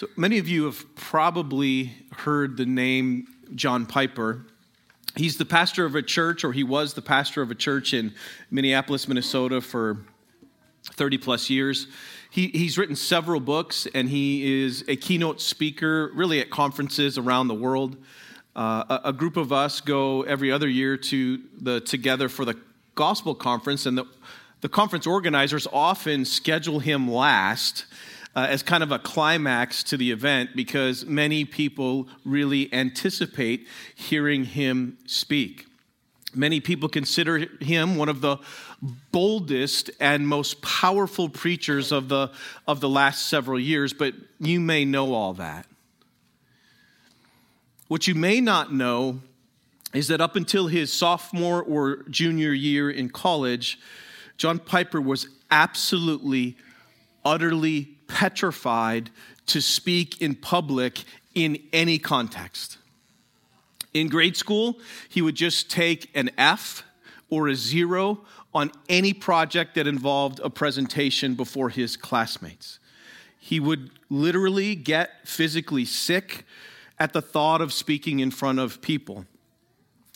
So many of you have probably heard the name John Piper. He's the pastor of a church, or he was the pastor of a church in Minneapolis, Minnesota for 30 plus years. He's written several books, and he is a keynote speaker really at conferences around the world. A group of us go every other year to the Together for the Gospel Conference, and the conference organizers often schedule him last as kind of a climax to the event, because many people really anticipate hearing him speak. Many people consider him one of the boldest and most powerful preachers of the last several years, but you may know all that. What you may not know is that up until his sophomore or junior year in college, John Piper was absolutely, utterly petrified to speak in public in any context. In grade school, he would just take an F or a 0 on any project that involved a presentation before his classmates. He would literally get physically sick at the thought of speaking in front of people.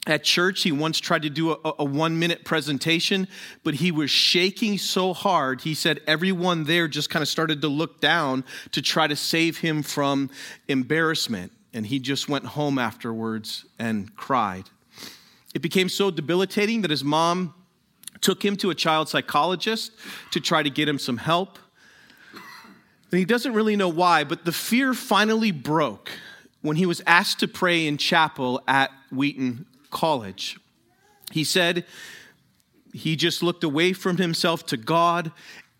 At church, he once tried to do a 1-minute presentation, but he was shaking so hard, he said everyone there just kind of started to look down to try to save him from embarrassment. And he just went home afterwards and cried. It became so debilitating that his mom took him to a child psychologist to try to get him some help. And he doesn't really know why, but the fear finally broke when he was asked to pray in chapel at Wheaton College. He said he just looked away from himself to God,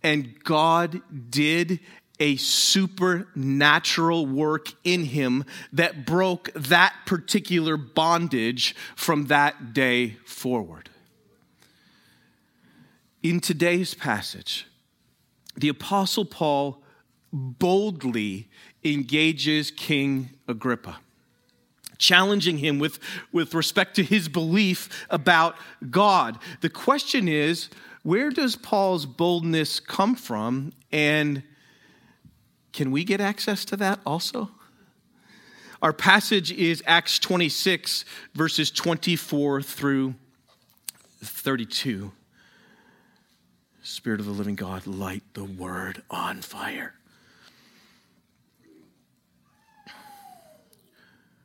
and God did a supernatural work in him that broke that particular bondage from that day forward. In today's passage, the Apostle Paul boldly engages King Agrippa, challenging him with respect to his belief about God. The question is, where does Paul's boldness come from, and can we get access to that also? Our passage is Acts 26, verses 24 through 32. Spirit of the living God, light the word on fire.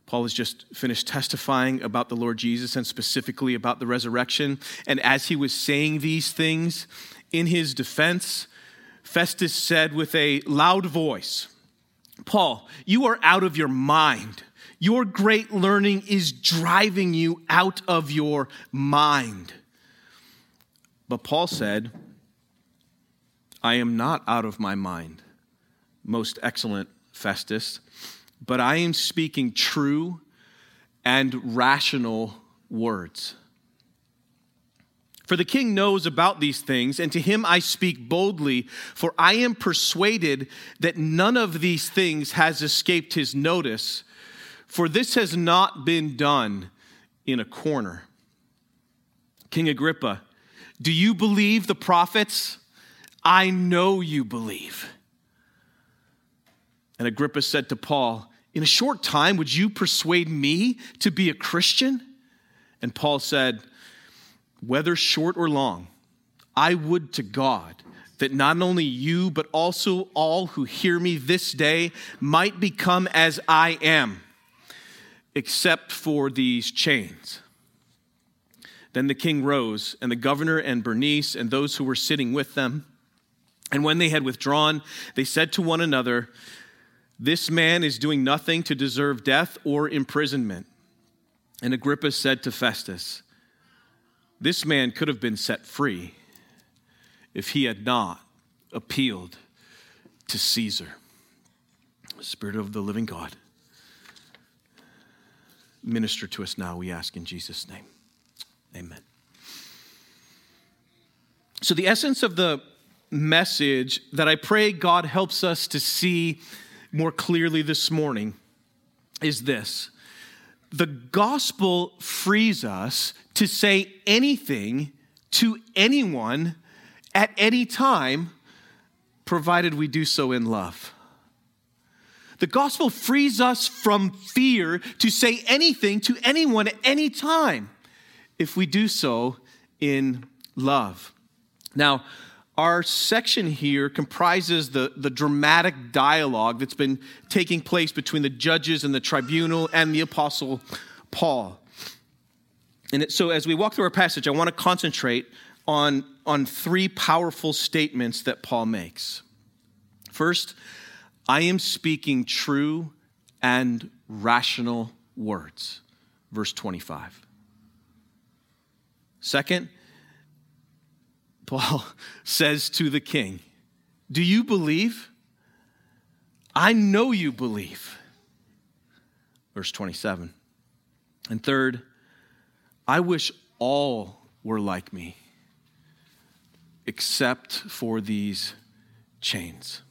Paul has just finished testifying about the Lord Jesus and specifically about the resurrection. And as he was saying these things in his defense, Festus said with a loud voice, "Paul, you are out of your mind. Your great learning is driving you out of your mind." But Paul said, "I am not out of my mind, most excellent Festus, but I am speaking true and rational words. For the king knows about these things, and to him I speak boldly, for I am persuaded that none of these things has escaped his notice, for this has not been done in a corner. King Agrippa, do you believe the prophets? I know you believe." And Agrippa said to Paul, "In a short time, would you persuade me to be a Christian?" And Paul said, "Whether short or long, I would to God that not only you, but also all who hear me this day might become as I am, except for these chains." Then the king rose, and the governor and Bernice and those who were sitting with them. And when they had withdrawn, they said to one another, "This man is doing nothing to deserve death or imprisonment." And Agrippa said to Festus, "This man could have been set free if he had not appealed to Caesar." Spirit of the living God, minister to us now, we ask in Jesus' name. Amen. So the essence of the message that I pray God helps us to see more clearly this morning is this: the gospel frees us to say anything to anyone at any time, provided we do so in love. The gospel frees us from fear to say anything to anyone at any time if we do so in love. Now, our section here comprises the dramatic dialogue that's been taking place between the judges and the tribunal and the Apostle Paul. And so as we walk through our passage, I want to concentrate on three powerful statements that Paul makes. First, I am speaking true and rational words, verse 25. Second, Paul says to the king, do you believe? I know you believe, verse 27. And third, I wish all were like me, except for these chains.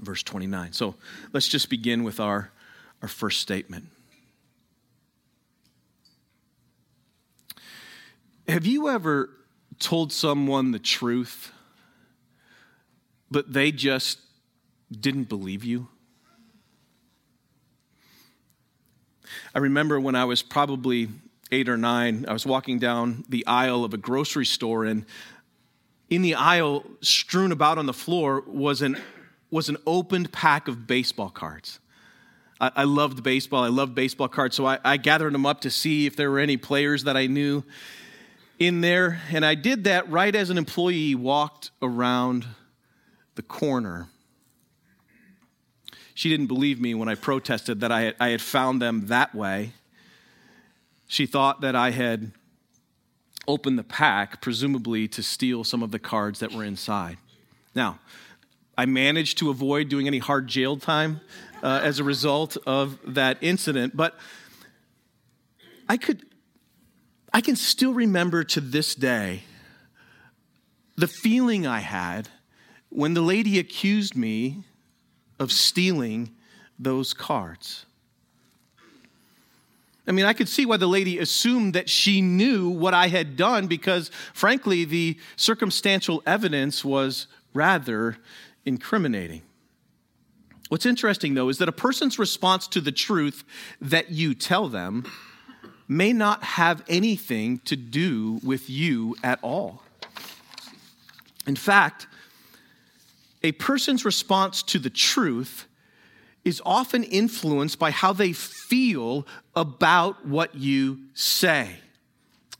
Verse 29. So let's just begin with our first statement. Have you ever told someone the truth, but they just didn't believe you? I remember when I was probably 8 or 9, I was walking down the aisle of a grocery store, and in the aisle, strewn about on the floor, was an opened pack of baseball cards. I loved baseball. I loved baseball cards. So I gathered them up to see if there were any players that I knew in there. And I did that right as an employee walked around the corner. She didn't believe me when I protested that I had found them that way. She thought that I had open the pack, presumably to steal some of the cards that were inside. Now, I managed to avoid doing any hard jail time as a result of that incident, but I can still remember to this day the feeling I had when the lady accused me of stealing those cards. I mean, I could see why the lady assumed that she knew what I had done because, frankly, the circumstantial evidence was rather incriminating. What's interesting, though, is that a person's response to the truth that you tell them may not have anything to do with you at all. In fact, a person's response to the truth is often influenced by how they feel about what you say.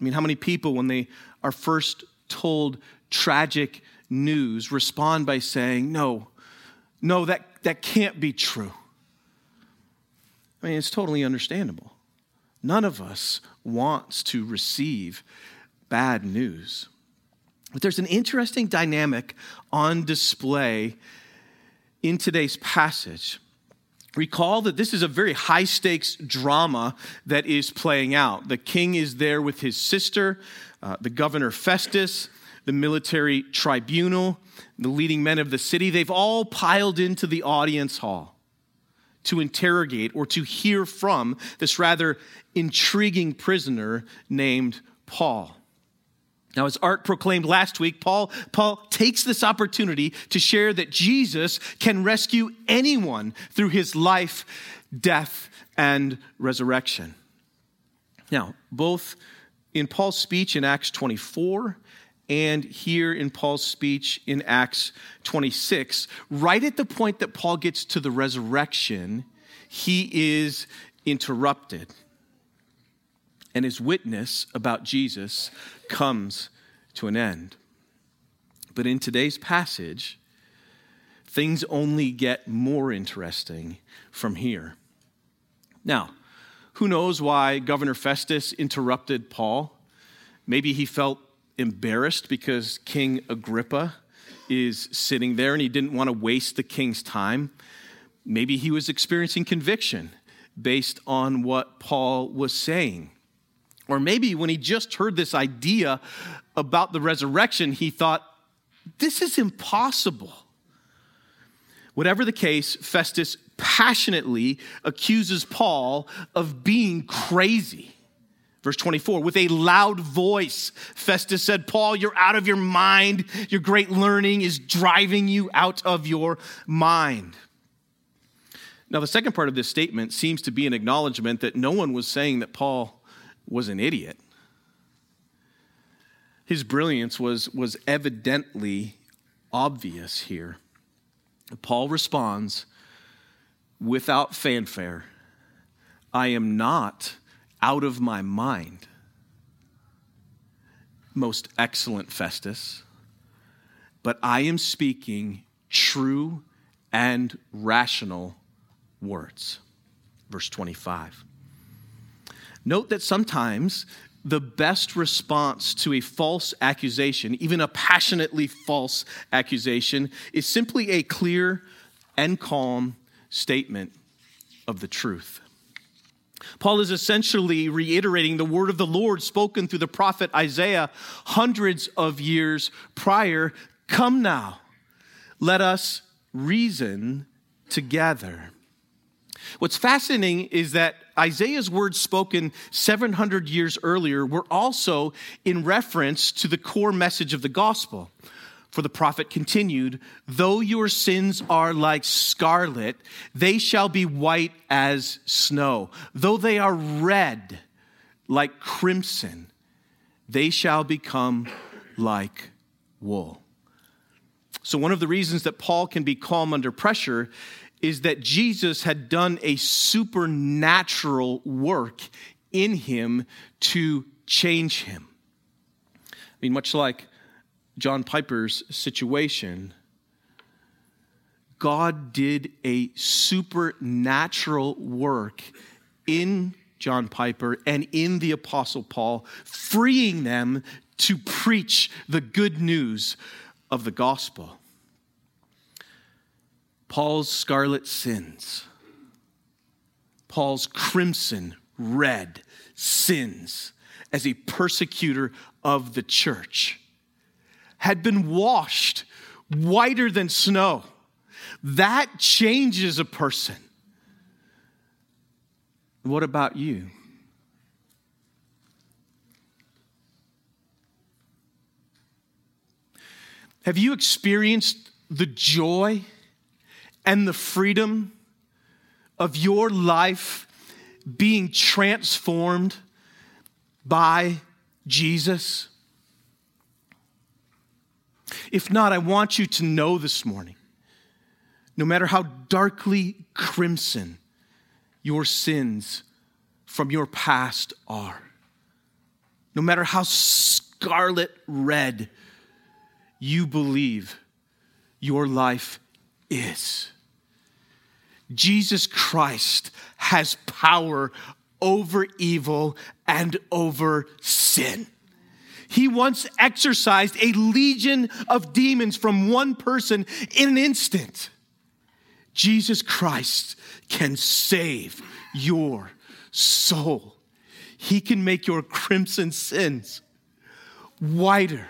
I mean, how many people, when they are first told tragic news, respond by saying, no, that can't be true? I mean, it's totally understandable. None of us wants to receive bad news. But there's an interesting dynamic on display in today's passage. Recall that this is a very high-stakes drama that is playing out. The king is there with his sister, the governor Festus, the military tribunal, the leading men of the city. They've all piled into the audience hall to interrogate or to hear from this rather intriguing prisoner named Paul. Now, as Art proclaimed last week, Paul takes this opportunity to share that Jesus can rescue anyone through his life, death, and resurrection. Now, both in Paul's speech in Acts 24 and here in Paul's speech in Acts 26, right at the point that Paul gets to the resurrection, he is interrupted. And his witness about Jesus comes to an end. But in today's passage, things only get more interesting from here. Now, who knows why Governor Festus interrupted Paul? Maybe he felt embarrassed because King Agrippa is sitting there and he didn't want to waste the king's time. Maybe he was experiencing conviction based on what Paul was saying. Or maybe when he just heard this idea about the resurrection, he thought, this is impossible. Whatever the case, Festus passionately accuses Paul of being crazy. Verse 24, with a loud voice, Festus said, Paul, you're out of your mind. Your great learning is driving you out of your mind. Now, the second part of this statement seems to be an acknowledgement that no one was saying that Paul was an idiot. His brilliance was evidently obvious here. Paul responds without fanfare, "I am not out of my mind, most excellent Festus, but I am speaking true and rational words." Verse 25. Note that sometimes the best response to a false accusation, even a passionately false accusation, is simply a clear and calm statement of the truth. Paul is essentially reiterating the word of the Lord spoken through the prophet Isaiah hundreds of years prior. "Come now, let us reason together." What's fascinating is that Isaiah's words spoken 700 years earlier were also in reference to the core message of the gospel. For the prophet continued, "Though your sins are like scarlet, they shall be white as snow. Though they are red like crimson, they shall become like wool." So one of the reasons that Paul can be calm under pressure is that Jesus had done a supernatural work in him to change him. I mean, much like John Piper's situation, God did a supernatural work in John Piper and in the Apostle Paul, freeing them to preach the good news of the gospel. Paul's scarlet sins, Paul's crimson red sins as a persecutor of the church had been washed whiter than snow. That changes a person. What about you? Have you experienced the joy and the freedom of your life being transformed by Jesus? If not, I want you to know this morning, no matter how darkly crimson your sins from your past are, no matter how scarlet red you believe your life is, Jesus Christ has power over evil and over sin. He once exorcised a legion of demons from one person in an instant. Jesus Christ can save your soul. He can make your crimson sins whiter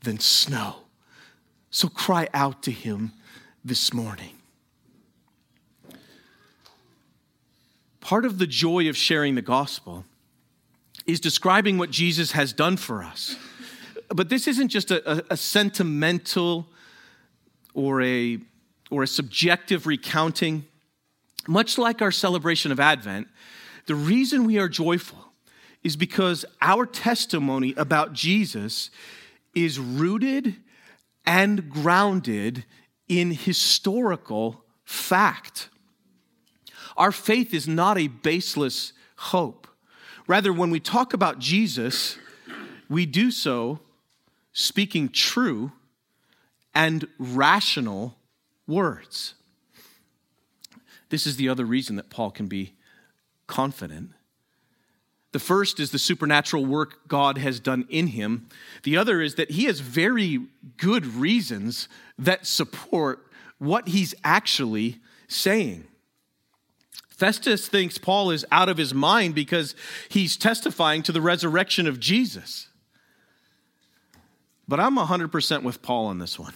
than snow. So cry out to him this morning. Part of the joy of sharing the gospel is describing what Jesus has done for us. But this isn't just a sentimental or a subjective recounting. Much like our celebration of Advent, the reason we are joyful is because our testimony about Jesus is rooted and grounded in historical fact. Our faith is not a baseless hope. Rather, when we talk about Jesus, we do so speaking true and rational words. This is the other reason that Paul can be confident. The first is the supernatural work God has done in him. The other is that he has very good reasons that support what he's actually saying. Festus thinks Paul is out of his mind because he's testifying to the resurrection of Jesus. But I'm 100% with Paul on this one.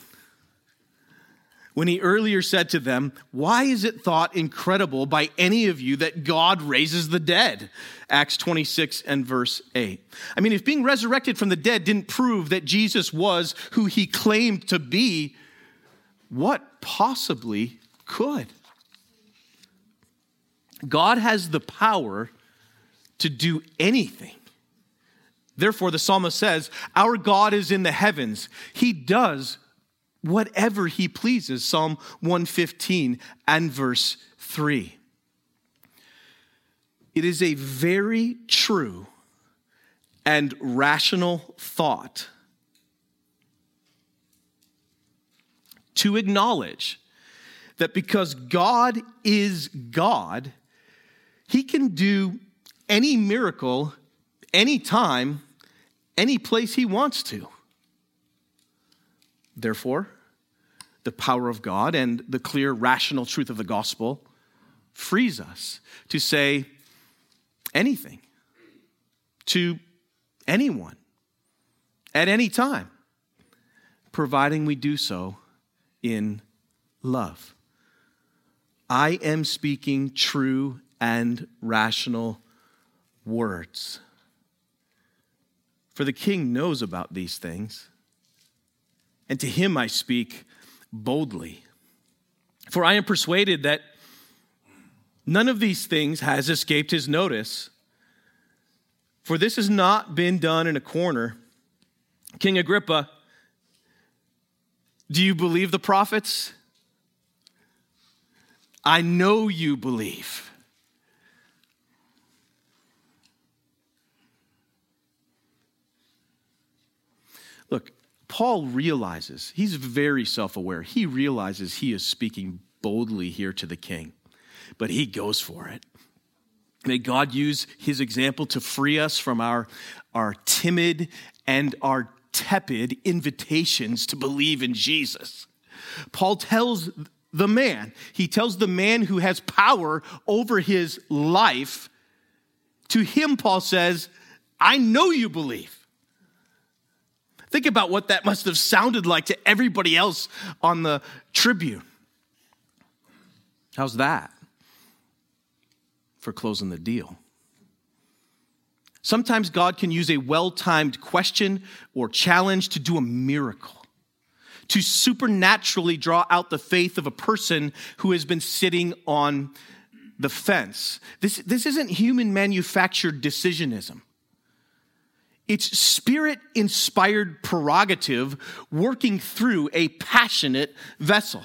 When he earlier said to them, "Why is it thought incredible by any of you that God raises the dead?" Acts 26 and verse 8. I mean, if being resurrected from the dead didn't prove that Jesus was who he claimed to be, what possibly could? God has the power to do anything. Therefore, the psalmist says, our God is in the heavens. He does whatever he pleases. Psalm 115 and verse 3. It is a very true and rational thought to acknowledge that because God is God, he can do any miracle, any time, any place he wants to. Therefore, the power of God and the clear rational truth of the gospel frees us to say anything to anyone at any time, providing we do so in love. I am speaking true and rational words. For the king knows about these things, and to him I speak boldly. For I am persuaded that none of these things has escaped his notice, for this has not been done in a corner. King Agrippa, do you believe the prophets? I know you believe. Look, Paul realizes, he's very self-aware. He realizes he is speaking boldly here to the king, but he goes for it. May God use his example to free us from our timid and our tepid invitations to believe in Jesus. Paul tells the man. He tells the man who has power over his life. To him, Paul says, I know you believe. Think about what that must have sounded like to everybody else on the tribune. How's that for closing the deal? Sometimes God can use a well-timed question or challenge to do a miracle, to supernaturally draw out the faith of a person who has been sitting on the fence. This isn't human manufactured decisionism. It's spirit-inspired prerogative working through a passionate vessel.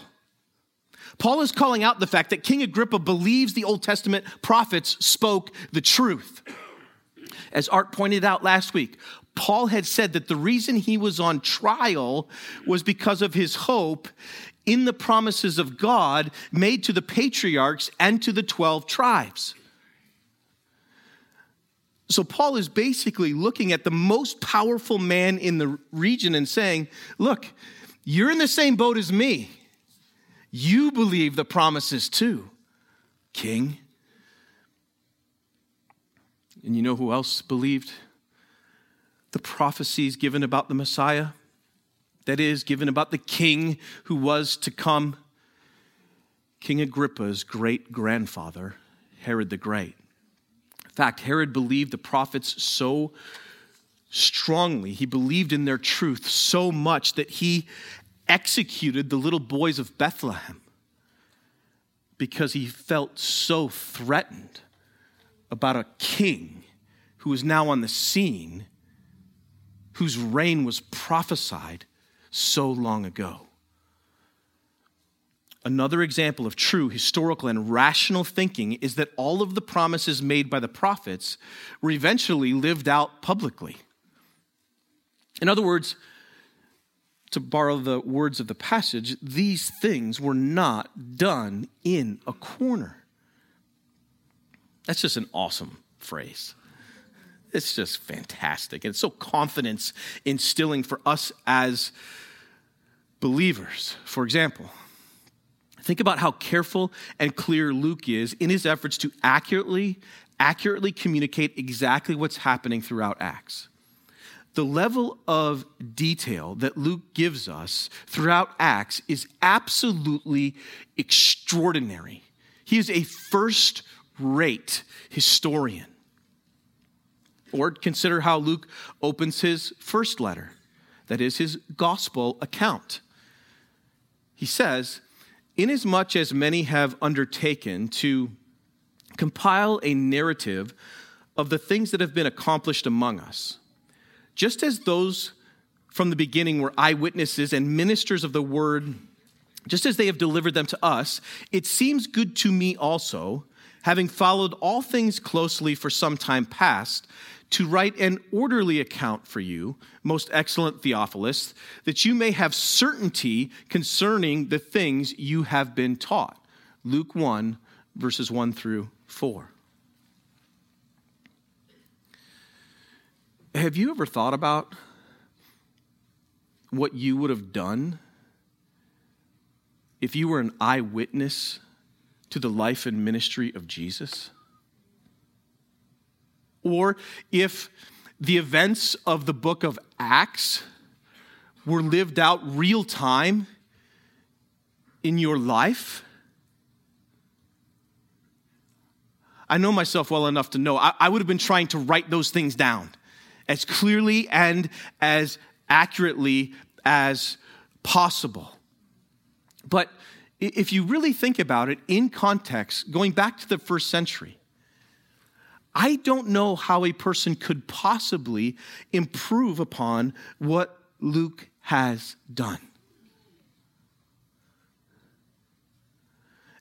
Paul is calling out the fact that King Agrippa believes the Old Testament prophets spoke the truth. As Art pointed out last week, Paul had said that the reason he was on trial was because of his hope in the promises of God made to the patriarchs and to the 12 tribes. So Paul is basically looking at the most powerful man in the region and saying, look, you're in the same boat as me. You believe the promises too, King. And you know who else believed the prophecies given about the Messiah, that is, given about the king who was to come? King Agrippa's great-grandfather, Herod the Great. In fact, Herod believed the prophets so strongly, he believed in their truth so much that he executed the little boys of Bethlehem because he felt so threatened about a king who was now on the scene, whose reign was prophesied so long ago. Another example of true historical and rational thinking is that all of the promises made by the prophets were eventually lived out publicly. In other words, to borrow the words of the passage, these things were not done in a corner. That's just an awesome phrase. It's just fantastic. And it's so confidence instilling for us as believers. For example, think about how careful and clear Luke is in his efforts to accurately communicate exactly what's happening throughout Acts. The level of detail that Luke gives us throughout Acts is absolutely extraordinary. He is a first-rate historian. Or consider how Luke opens his first letter, that is his gospel account. He says, inasmuch as many have undertaken to compile a narrative of the things that have been accomplished among us. Just as those from the beginning were eyewitnesses and ministers of the word, just as they have delivered them to us, it seems good to me also, having followed all things closely for some time past, to write an orderly account for you, most excellent Theophilus, that you may have certainty concerning the things you have been taught. Luke 1, verses 1 through 4. Have you ever thought about what you would have done if you were an eyewitness to the life and ministry of Jesus? Or if the events of the book of Acts were lived out real time in your life? I know myself well enough to know I would have been trying to write those things down as clearly and as accurately as possible. But if you really think about it in context, going back to the first century, I don't know how a person could possibly improve upon what Luke has done.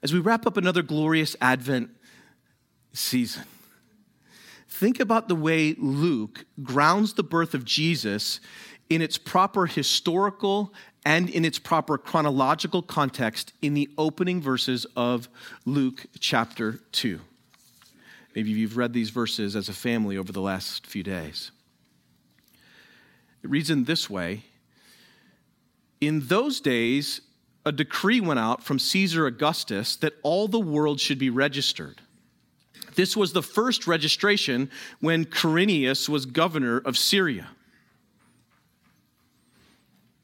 As we wrap up another glorious Advent season, think about the way Luke grounds the birth of Jesus in its proper historical and in its proper chronological context in the opening verses of Luke chapter 2. Maybe you've read these verses as a family over the last few days. It reads in this way: In those days, a decree went out from Caesar Augustus that all the world should be registered. This was the first registration when Quirinius was governor of Syria.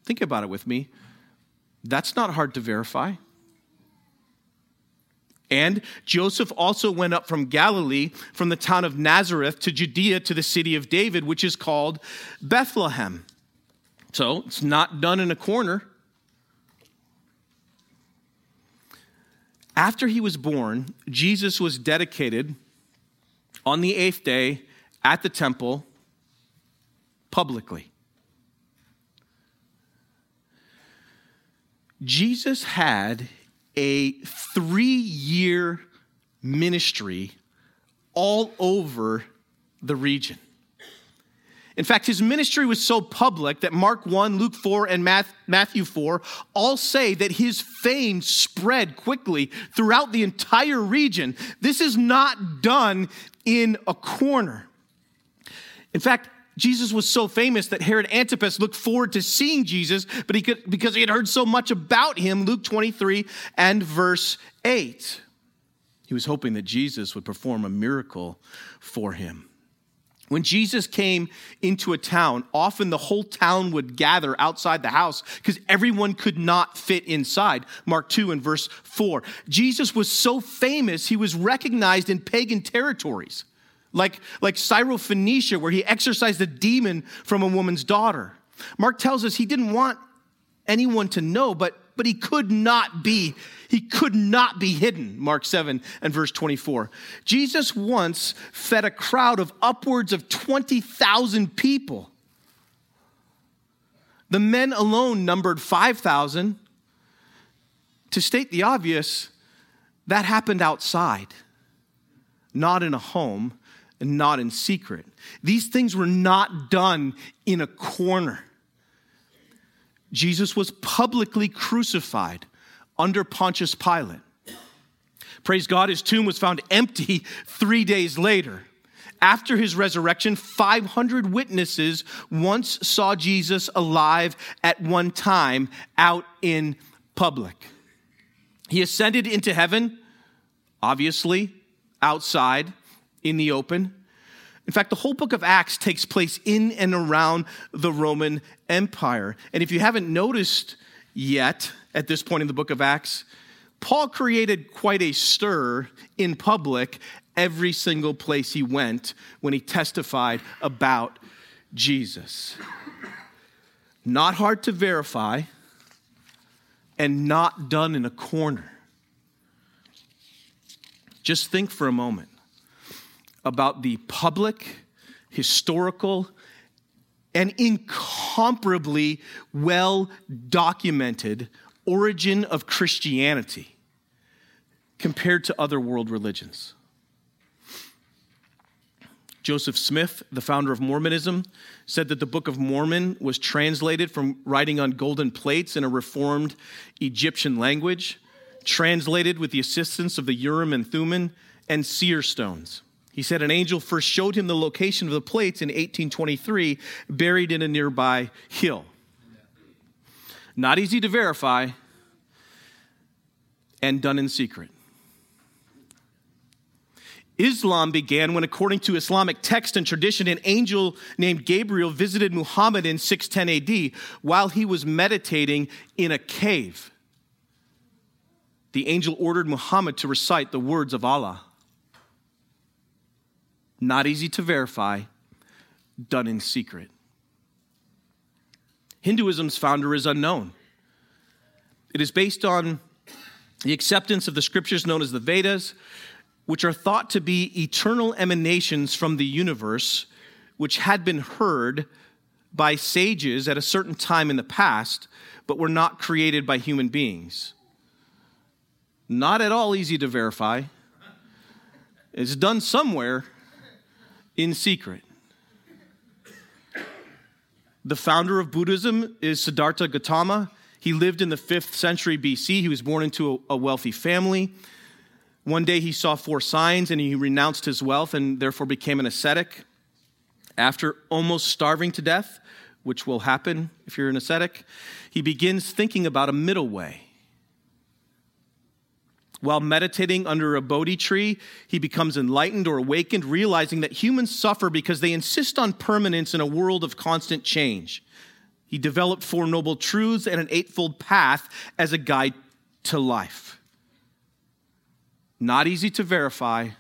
Think about it with me. That's not hard to verify. And Joseph also went up from Galilee, from the town of Nazareth to Judea, to the city of David, which is called Bethlehem. So it's not done in a corner. After he was born, Jesus was dedicated on the 8th day at the temple publicly. Jesus had a 3-year ministry all over the region. In fact, his ministry was so public that Mark 1, Luke 4, and Matthew 4 all say that his fame spread quickly throughout the entire region. This is not done in a corner. In fact, Jesus was so famous that Herod Antipas looked forward to seeing Jesus, but because he had heard so much about him, Luke 23 and verse 8. He was hoping that Jesus would perform a miracle for him. When Jesus came into a town, often the whole town would gather outside the house because everyone could not fit inside. Mark 2 and verse 4. Jesus was so famous, he was recognized in pagan territories. Like Syrophoenicia, where he exorcised a demon from a woman's daughter. Mark tells us he didn't want anyone to know, but he could not be hidden, Mark 7 and verse 24. Jesus once fed a crowd of upwards of 20,000 people. The men alone numbered 5,000. To state the obvious, that happened outside, not in a home, and not in secret. These things were not done in a corner. Jesus was publicly crucified under Pontius Pilate. Praise God, his tomb was found empty 3 days later. After his resurrection, 500 witnesses once saw Jesus alive at one time out in public. He ascended into heaven, obviously outside, in the open. In fact, the whole book of Acts takes place in and around the Roman Empire. And if you haven't noticed yet, at this point in the book of Acts, Paul created quite a stir in public every single place he went when he testified about Jesus. Not hard to verify and not done in a corner. Just think for a moment about the public, historical, and incomparably well-documented origin of Christianity compared to other world religions. Joseph Smith, the founder of Mormonism, said that the Book of Mormon was translated from writing on golden plates in a reformed Egyptian language, translated with the assistance of the Urim and Thummim and seer stones. He said an angel first showed him the location of the plates in 1823, buried in a nearby hill. Not easy to verify, and done in secret. Islam began when, according to Islamic text and tradition, an angel named Gabriel visited Muhammad in 610 AD while he was meditating in a cave. The angel ordered Muhammad to recite the words of Allah. Not easy to verify, done in secret. Hinduism's founder is unknown. It is based on the acceptance of the scriptures known as the Vedas, which are thought to be eternal emanations from the universe, which had been heard by sages at a certain time in the past, but were not created by human beings. Not at all easy to verify. It's done somewhere in secret. The founder of Buddhism is Siddhartha Gautama. He lived in the 5th century BC. He was born into a wealthy family. One day he saw 4 signs and he renounced his wealth and therefore became an ascetic. After almost starving to death, which will happen if you're an ascetic, he begins thinking about a middle way. While meditating under a Bodhi tree, he becomes enlightened or awakened, realizing that humans suffer because they insist on permanence in a world of constant change. He developed 4 noble truths and an 8-fold path as a guide to life. Not easy to verify,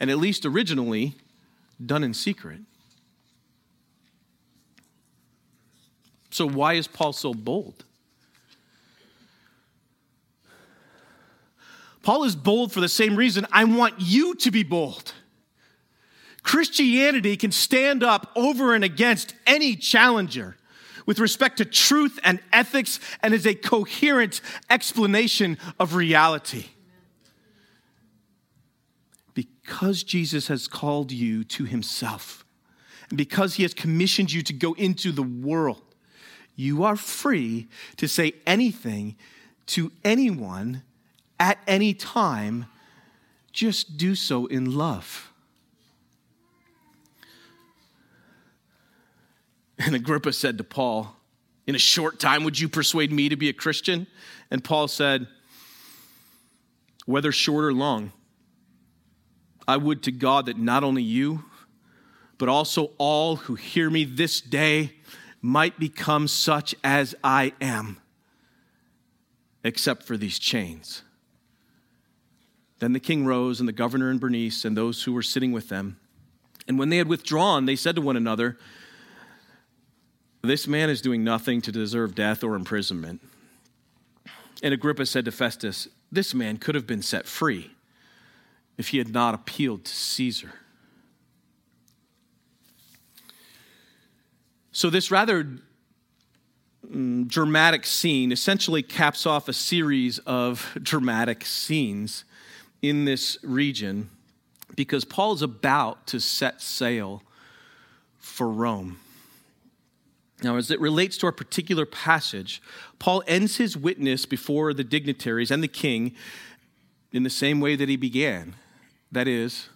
and at least originally, done in secret. So why is Paul so bold? Paul is bold for the same reason I want you to be bold. Christianity can stand up over and against any challenger with respect to truth and ethics and is a coherent explanation of reality. Because Jesus has called you to himself, and because he has commissioned you to go into the world, you are free to say anything to anyone at any time. Just do so in love. And Agrippa said to Paul, "In a short time, would you persuade me to be a Christian?" And Paul said, "Whether short or long, I would to God that not only you, but also all who hear me this day might become such as I am, except for these chains." Then the king rose, and the governor and Bernice, and those who were sitting with them. And when they had withdrawn, they said to one another, "This man is doing nothing to deserve death or imprisonment." And Agrippa said to Festus, "This man could have been set free if he had not appealed to Caesar." So this rather dramatic scene essentially caps off a series of dramatic scenes in this region because Paul's about to set sail for Rome. Now, as it relates to our particular passage, Paul ends his witness before the dignitaries and the king in the same way that he began. That is,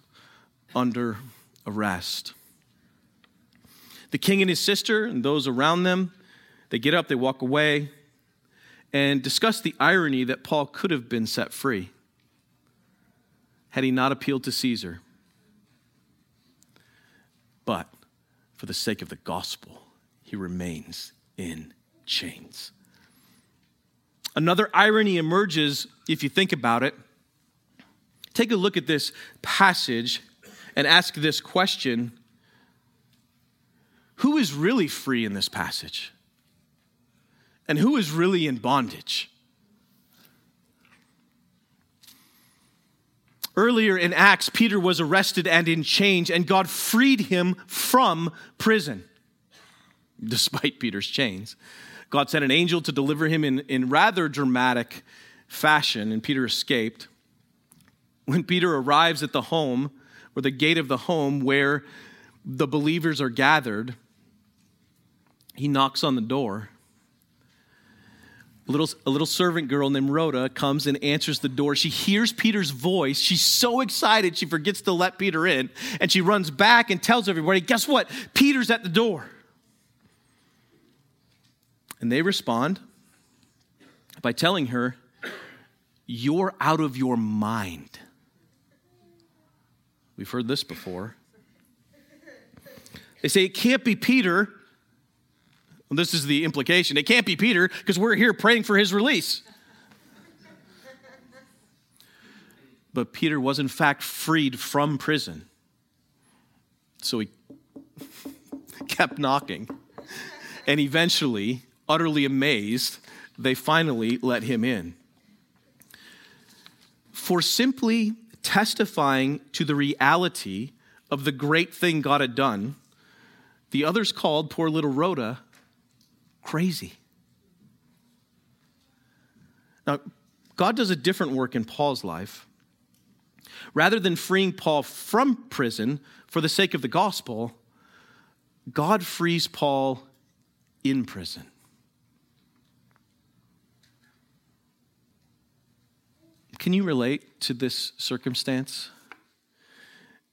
under arrest. The king and his sister and those around them, they get up, they walk away, and discuss the irony that Paul could have been set free had he not appealed to Caesar. But for the sake of the gospel, he remains in chains. Another irony emerges if you think about it. Take a look at this passage and ask this question: who is really free in this passage? And who is really in bondage? Earlier in Acts, Peter was arrested and in chains, and God freed him from prison. Despite Peter's chains, God sent an angel to deliver him in rather dramatic fashion, and Peter escaped. When Peter arrives at the home, or the gate of the home where the believers are gathered, he knocks on the door. A little servant girl named Rhoda comes and answers the door. She hears Peter's voice. She's so excited she forgets to let Peter in, and she runs back and tells everybody, guess what? Peter's at the door. And they respond by telling her, you're out of your mind. We've heard this before. They say, it can't be Peter. Well, this is the implication. It can't be Peter because we're here praying for his release. But Peter was in fact freed from prison. So he kept knocking. And eventually, utterly amazed, they finally let him in. For simply testifying to the reality of the great thing God had done, the others called poor little Rhoda crazy. Now, God does a different work in Paul's life. Rather than freeing Paul from prison for the sake of the gospel, God frees Paul in prison. Can you relate to this circumstance?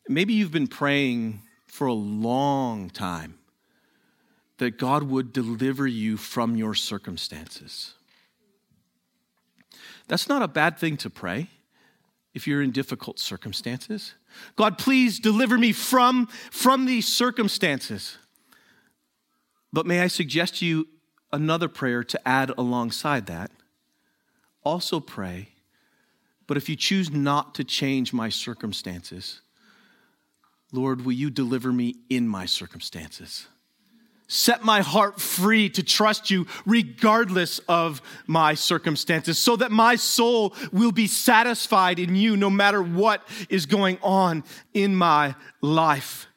Maybe you've been praying for a long time that God would deliver you from your circumstances. That's not a bad thing to pray if you're in difficult circumstances. God, please deliver me from these circumstances. But may I suggest to you another prayer to add alongside that? Also pray, but if you choose not to change my circumstances, Lord, will you deliver me in my circumstances? Set my heart free to trust you regardless of my circumstances so that my soul will be satisfied in you no matter what is going on in my life.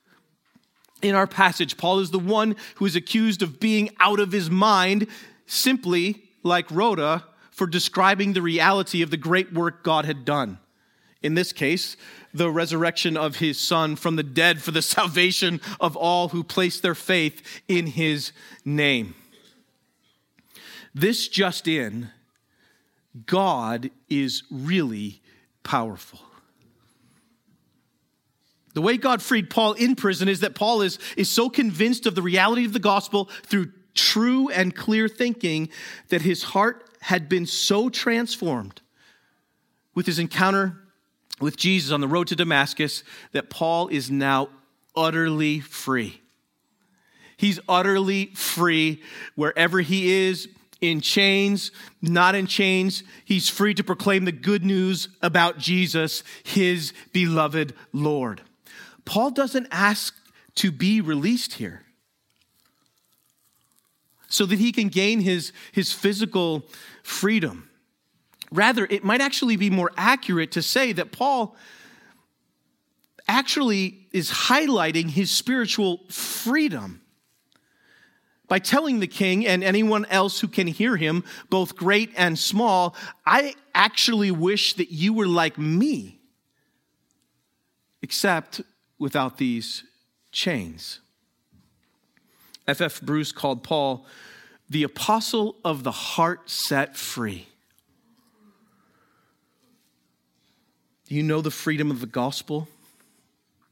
In our passage, Paul is the one who is accused of being out of his mind, simply like Rhoda, for describing the reality of the great work God had done. In this case, the resurrection of his son from the dead for the salvation of all who place their faith in his name. This just in, God is really powerful. The way God freed Paul in prison is that Paul is so convinced of the reality of the gospel through true and clear thinking that his heart had been so transformed with his encounter with Jesus on the road to Damascus that Paul is now utterly free. He's utterly free wherever he is, in chains, not in chains. He's free to proclaim the good news about Jesus, his beloved Lord. Paul doesn't ask to be released here so that he can gain his physical freedom. Rather, it might actually be more accurate to say that Paul actually is highlighting his spiritual freedom by telling the king and anyone else who can hear him, both great and small, I actually wish that you were like me, except without these chains. F.F. Bruce called Paul the apostle of the heart set free. Do you know the freedom of the gospel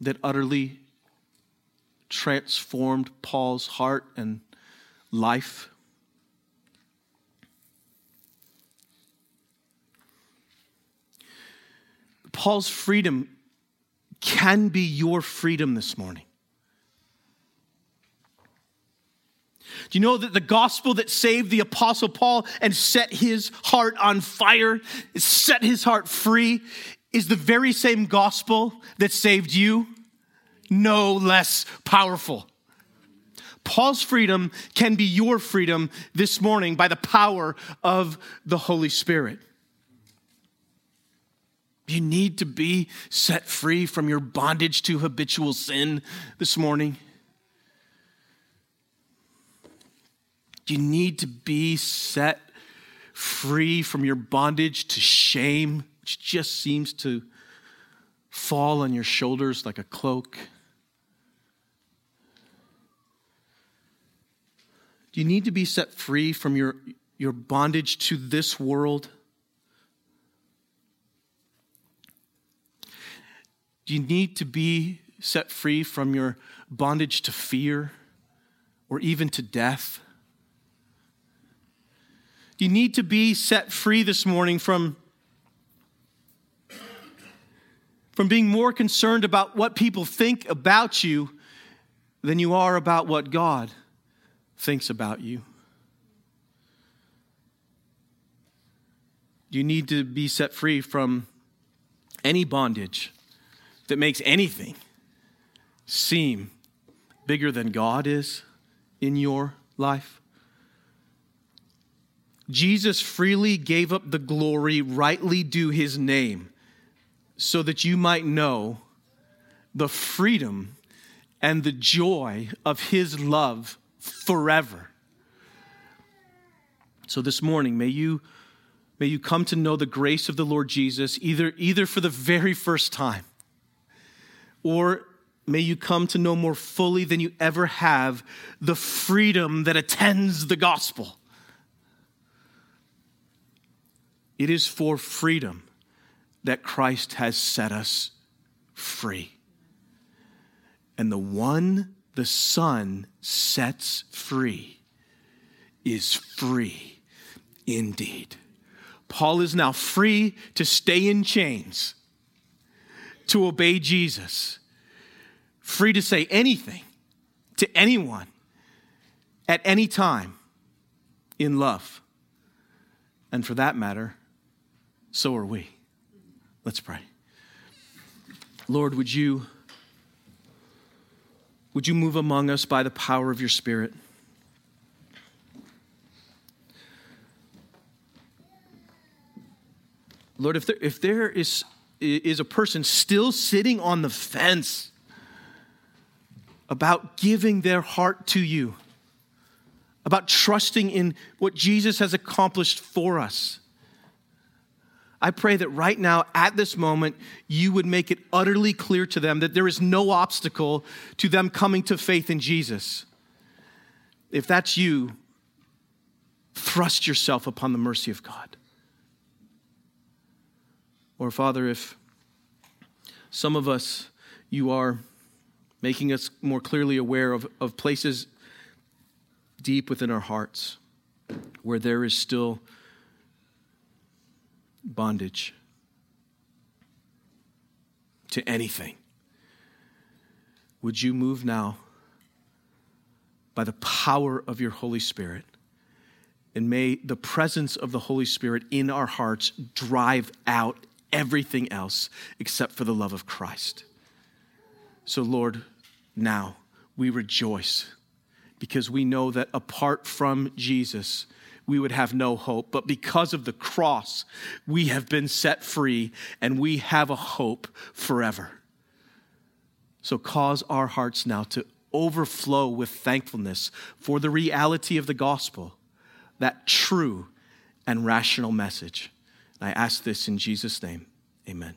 that utterly transformed Paul's heart and life? Paul's freedom can be your freedom this morning. Do you know that the gospel that saved the Apostle Paul and set his heart on fire, set his heart free, is the very same gospel that saved you? No less powerful. Paul's freedom can be your freedom this morning by the power of the Holy Spirit. You need to be set free from your bondage to habitual sin this morning. You need to be set free from your bondage to shame, which just seems to fall on your shoulders like a cloak. You need to be set free from your bondage to this world. You need to be set free from your bondage to fear or even to death. You need to be set free this morning from being more concerned about what people think about you than you are about what God thinks about you. You need to be set free from any bondage that makes anything seem bigger than God is in your life. Jesus freely gave up the glory rightly due his name, so that you might know the freedom and the joy of his love forever. So this morning, may you come to know the grace of the Lord Jesus, either for the very first time, or may you come to know more fully than you ever have the freedom that attends the gospel. It is for freedom that Christ has set us free. And the one the Son sets free is free indeed. Paul is now free to stay in chains, to obey Jesus, free to say anything to anyone at any time in love. And for that matter, so are we. Let's pray. Lord, would you move among us by the power of your Spirit? Lord, if there is a person still sitting on the fence about giving their heart to you, about trusting in what Jesus has accomplished for us, I pray that right now, at this moment, you would make it utterly clear to them that there is no obstacle to them coming to faith in Jesus. If that's you, thrust yourself upon the mercy of God. Or, Father, if some of us, you are making us more clearly aware of places deep within our hearts where there is still bondage to anything. Would you move now by the power of your Holy Spirit, and may the presence of the Holy Spirit in our hearts drive out everything else except for the love of Christ. So, Lord, now we rejoice because we know that apart from Jesus, we would have no hope. But because of the cross, we have been set free and we have a hope forever. So cause our hearts now to overflow with thankfulness for the reality of the gospel, that true and rational message. And I ask this in Jesus' name. Amen.